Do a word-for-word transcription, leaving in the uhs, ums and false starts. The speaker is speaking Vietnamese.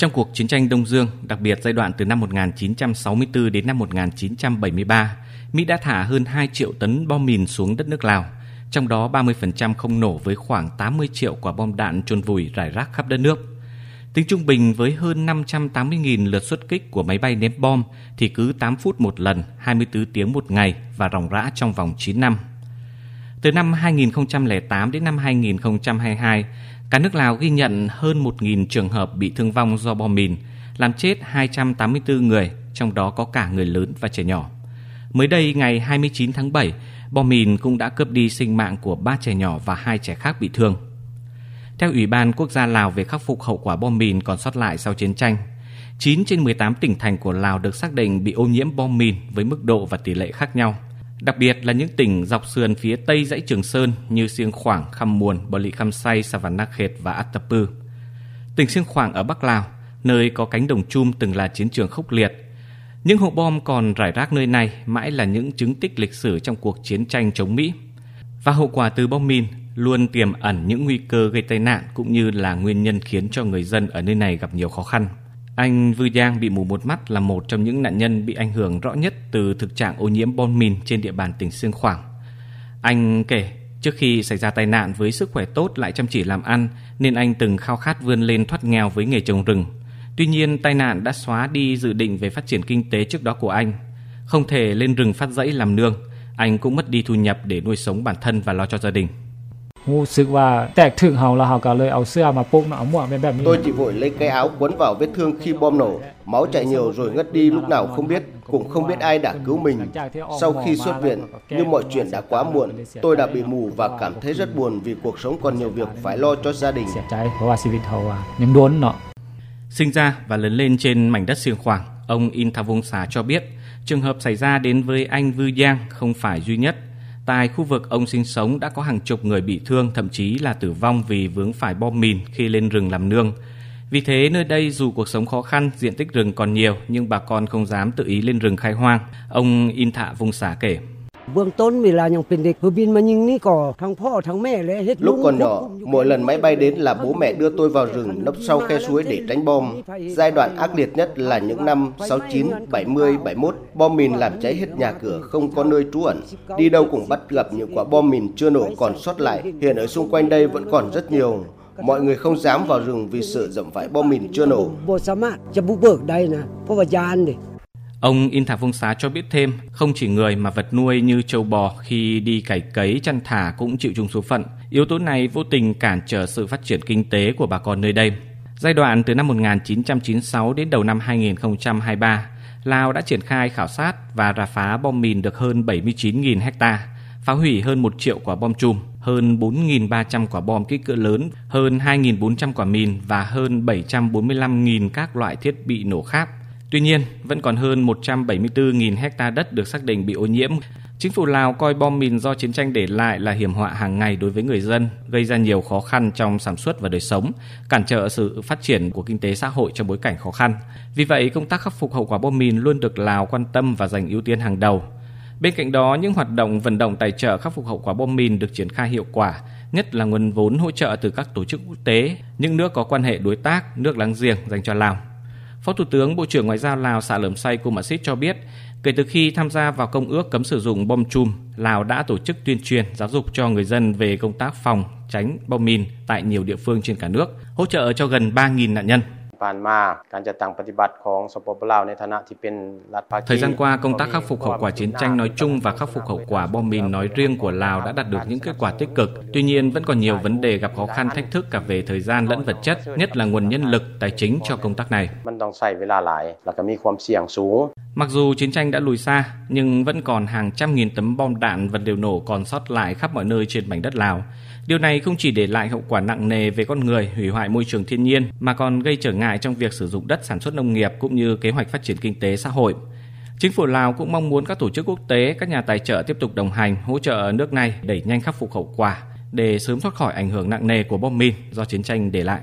Trong cuộc chiến tranh Đông Dương, đặc biệt giai đoạn từ năm một nghìn chín trăm sáu mươi tư đến năm một nghìn chín trăm bảy mươi ba, Mỹ đã thả hơn hai triệu tấn bom mìn xuống đất nước Lào, trong đó ba mươi phần trăm không nổ với khoảng tám mươi triệu quả bom đạn chôn vùi rải rác khắp đất nước. Tính trung bình với hơn năm trăm tám mươi nghìn lượt xuất kích của máy bay ném bom thì cứ tám phút một lần, hai mươi tư tiếng một ngày và ròng rã trong vòng chín năm. Từ năm hai nghìn không trăm lẻ tám đến năm hai nghìn không trăm hai mươi hai, cả nước Lào ghi nhận hơn một nghìn trường hợp bị thương vong do bom mìn, làm chết hai trăm tám mươi tư người, trong đó có cả người lớn và trẻ nhỏ. Mới đây, ngày hai mươi chín tháng bảy, bom mìn cũng đã cướp đi sinh mạng của ba trẻ nhỏ và hai trẻ khác bị thương. Theo Ủy ban Quốc gia Lào về khắc phục hậu quả bom mìn còn sót lại sau chiến tranh, chín trên mười tám tỉnh thành của Lào được xác định bị ô nhiễm bom mìn với mức độ và tỷ lệ khác nhau. Đặc biệt là những tỉnh dọc sườn phía tây dãy Trường Sơn như Xiêng Khoảng, Khăm Muồn, Bờ Lị Khăm Say, Savannakhet và Attapeu. Tỉnh Xiêng Khoảng ở Bắc Lào, nơi có cánh đồng chum từng là chiến trường khốc liệt. Những hộp bom còn rải rác nơi này mãi là những chứng tích lịch sử trong cuộc chiến tranh chống Mỹ. Và hậu quả từ bom mìn luôn tiềm ẩn những nguy cơ gây tai nạn cũng như là nguyên nhân khiến cho người dân ở nơi này gặp nhiều khó khăn. Anh Vư Giang bị mù một mắt là một trong những nạn nhân bị ảnh hưởng rõ nhất từ thực trạng ô nhiễm bom mìn trên địa bàn tỉnh Xiêng Khoảng. Anh kể, trước khi xảy ra tai nạn với sức khỏe tốt lại chăm chỉ làm ăn nên anh từng khao khát vươn lên thoát nghèo với nghề trồng rừng. Tuy nhiên, tai nạn đã xóa đi dự định về phát triển kinh tế trước đó của anh. Không thể lên rừng phát dãy làm nương, anh cũng mất đi thu nhập để nuôi sống bản thân và lo cho gia đình. Tôi chỉ vội lấy cái áo quấn vào vết thương khi bom nổ, máu chảy nhiều rồi ngất đi lúc nào không biết, cũng không biết ai đã cứu mình. Sau khi xuất viện, nhưng mọi chuyện đã quá muộn, tôi đã bị mù và cảm thấy rất buồn vì cuộc sống còn nhiều việc phải lo cho gia đình. Sinh ra và lớn lên trên mảnh đất Xiêng Khoảng, ông In Thạ Vung Xá cho biết trường hợp xảy ra đến với anh Vư Giang không phải duy nhất. Tại khu vực ông sinh sống đã có hàng chục người bị thương, thậm chí là tử vong vì vướng phải bom mìn khi lên rừng làm nương. Vì thế, nơi đây dù cuộc sống khó khăn, diện tích rừng còn nhiều, nhưng bà con không dám tự ý lên rừng khai hoang. Ông In Thạ Vung Xá kể. Lúc còn nhỏ, mỗi lần máy bay đến là bố mẹ đưa tôi vào rừng nấp sau khe suối để tránh bom. Giai đoạn ác liệt nhất là những năm sáu mươi chín, bảy mươi, bảy mươi mốt. Bom mìn làm cháy hết nhà cửa, không có nơi trú ẩn. Đi đâu cũng bắt gặp những quả bom mìn chưa nổ còn sót lại. Hiện ở xung quanh đây vẫn còn rất nhiều. Mọi người không dám vào rừng vì sợ dẫm phải bom mìn chưa nổ. Ông In Thạ Vung Xá cho biết thêm, không chỉ người mà vật nuôi như trâu bò khi đi cày cấy, chăn thả cũng chịu chung số phận. Yếu tố này vô tình cản trở sự phát triển kinh tế của bà con nơi đây. Giai đoạn từ năm một nghìn chín trăm chín mươi sáu đến đầu năm hai nghìn không trăm hai mươi ba, Lào đã triển khai khảo sát và rà phá bom mìn được hơn bảy mươi chín nghìn hectare, phá hủy hơn một triệu quả bom chùm, hơn bốn nghìn ba trăm quả bom kích cỡ lớn, hơn hai nghìn bốn trăm quả mìn và hơn bảy trăm bốn mươi lăm nghìn các loại thiết bị nổ khác. Tuy nhiên, vẫn còn hơn một trăm bảy mươi tư nghìn hectare đất được xác định bị ô nhiễm. Chính phủ Lào coi bom mìn do chiến tranh để lại là hiểm họa hàng ngày đối với người dân, gây ra nhiều khó khăn trong sản xuất và đời sống, cản trở sự phát triển của kinh tế xã hội trong bối cảnh khó khăn. Vì vậy, công tác khắc phục hậu quả bom mìn luôn được Lào quan tâm và dành ưu tiên hàng đầu. Bên cạnh đó, những hoạt động vận động tài trợ khắc phục hậu quả bom mìn được triển khai hiệu quả, nhất là nguồn vốn hỗ trợ từ các tổ chức quốc tế, những nước có quan hệ đối tác, nước láng giềng dành cho Lào. Phó Thủ tướng, Bộ trưởng Ngoại giao Lào Sạ Lởm Say Komachit cho biết, kể từ khi tham gia vào Công ước cấm sử dụng bom chùm, Lào đã tổ chức tuyên truyền, giáo dục cho người dân về công tác phòng, tránh bom mìn tại nhiều địa phương trên cả nước, hỗ trợ cho gần ba nghìn nạn nhân. Thời gian qua, công tác khắc phục hậu quả chiến tranh nói chung và khắc phục hậu quả bom mìn nói riêng của Lào đã đạt được những kết quả tích cực. Tuy nhiên, vẫn còn nhiều vấn đề gặp khó khăn thách thức cả về thời gian lẫn vật chất, nhất là nguồn nhân lực, tài chính cho công tác này. Mặc dù chiến tranh đã lùi xa, nhưng vẫn còn hàng trăm nghìn tấn bom đạn vật liệu nổ còn sót lại khắp mọi nơi trên mảnh đất Lào. Điều này không chỉ để lại hậu quả nặng nề về con người, hủy hoại môi trường thiên nhiên, mà còn gây trở ngại trong việc sử dụng đất sản xuất nông nghiệp cũng như kế hoạch phát triển kinh tế xã hội. Chính phủ Lào cũng mong muốn các tổ chức quốc tế, các nhà tài trợ tiếp tục đồng hành, hỗ trợ nước này đẩy nhanh khắc phục hậu quả để sớm thoát khỏi ảnh hưởng nặng nề của bom mìn do chiến tranh để lại.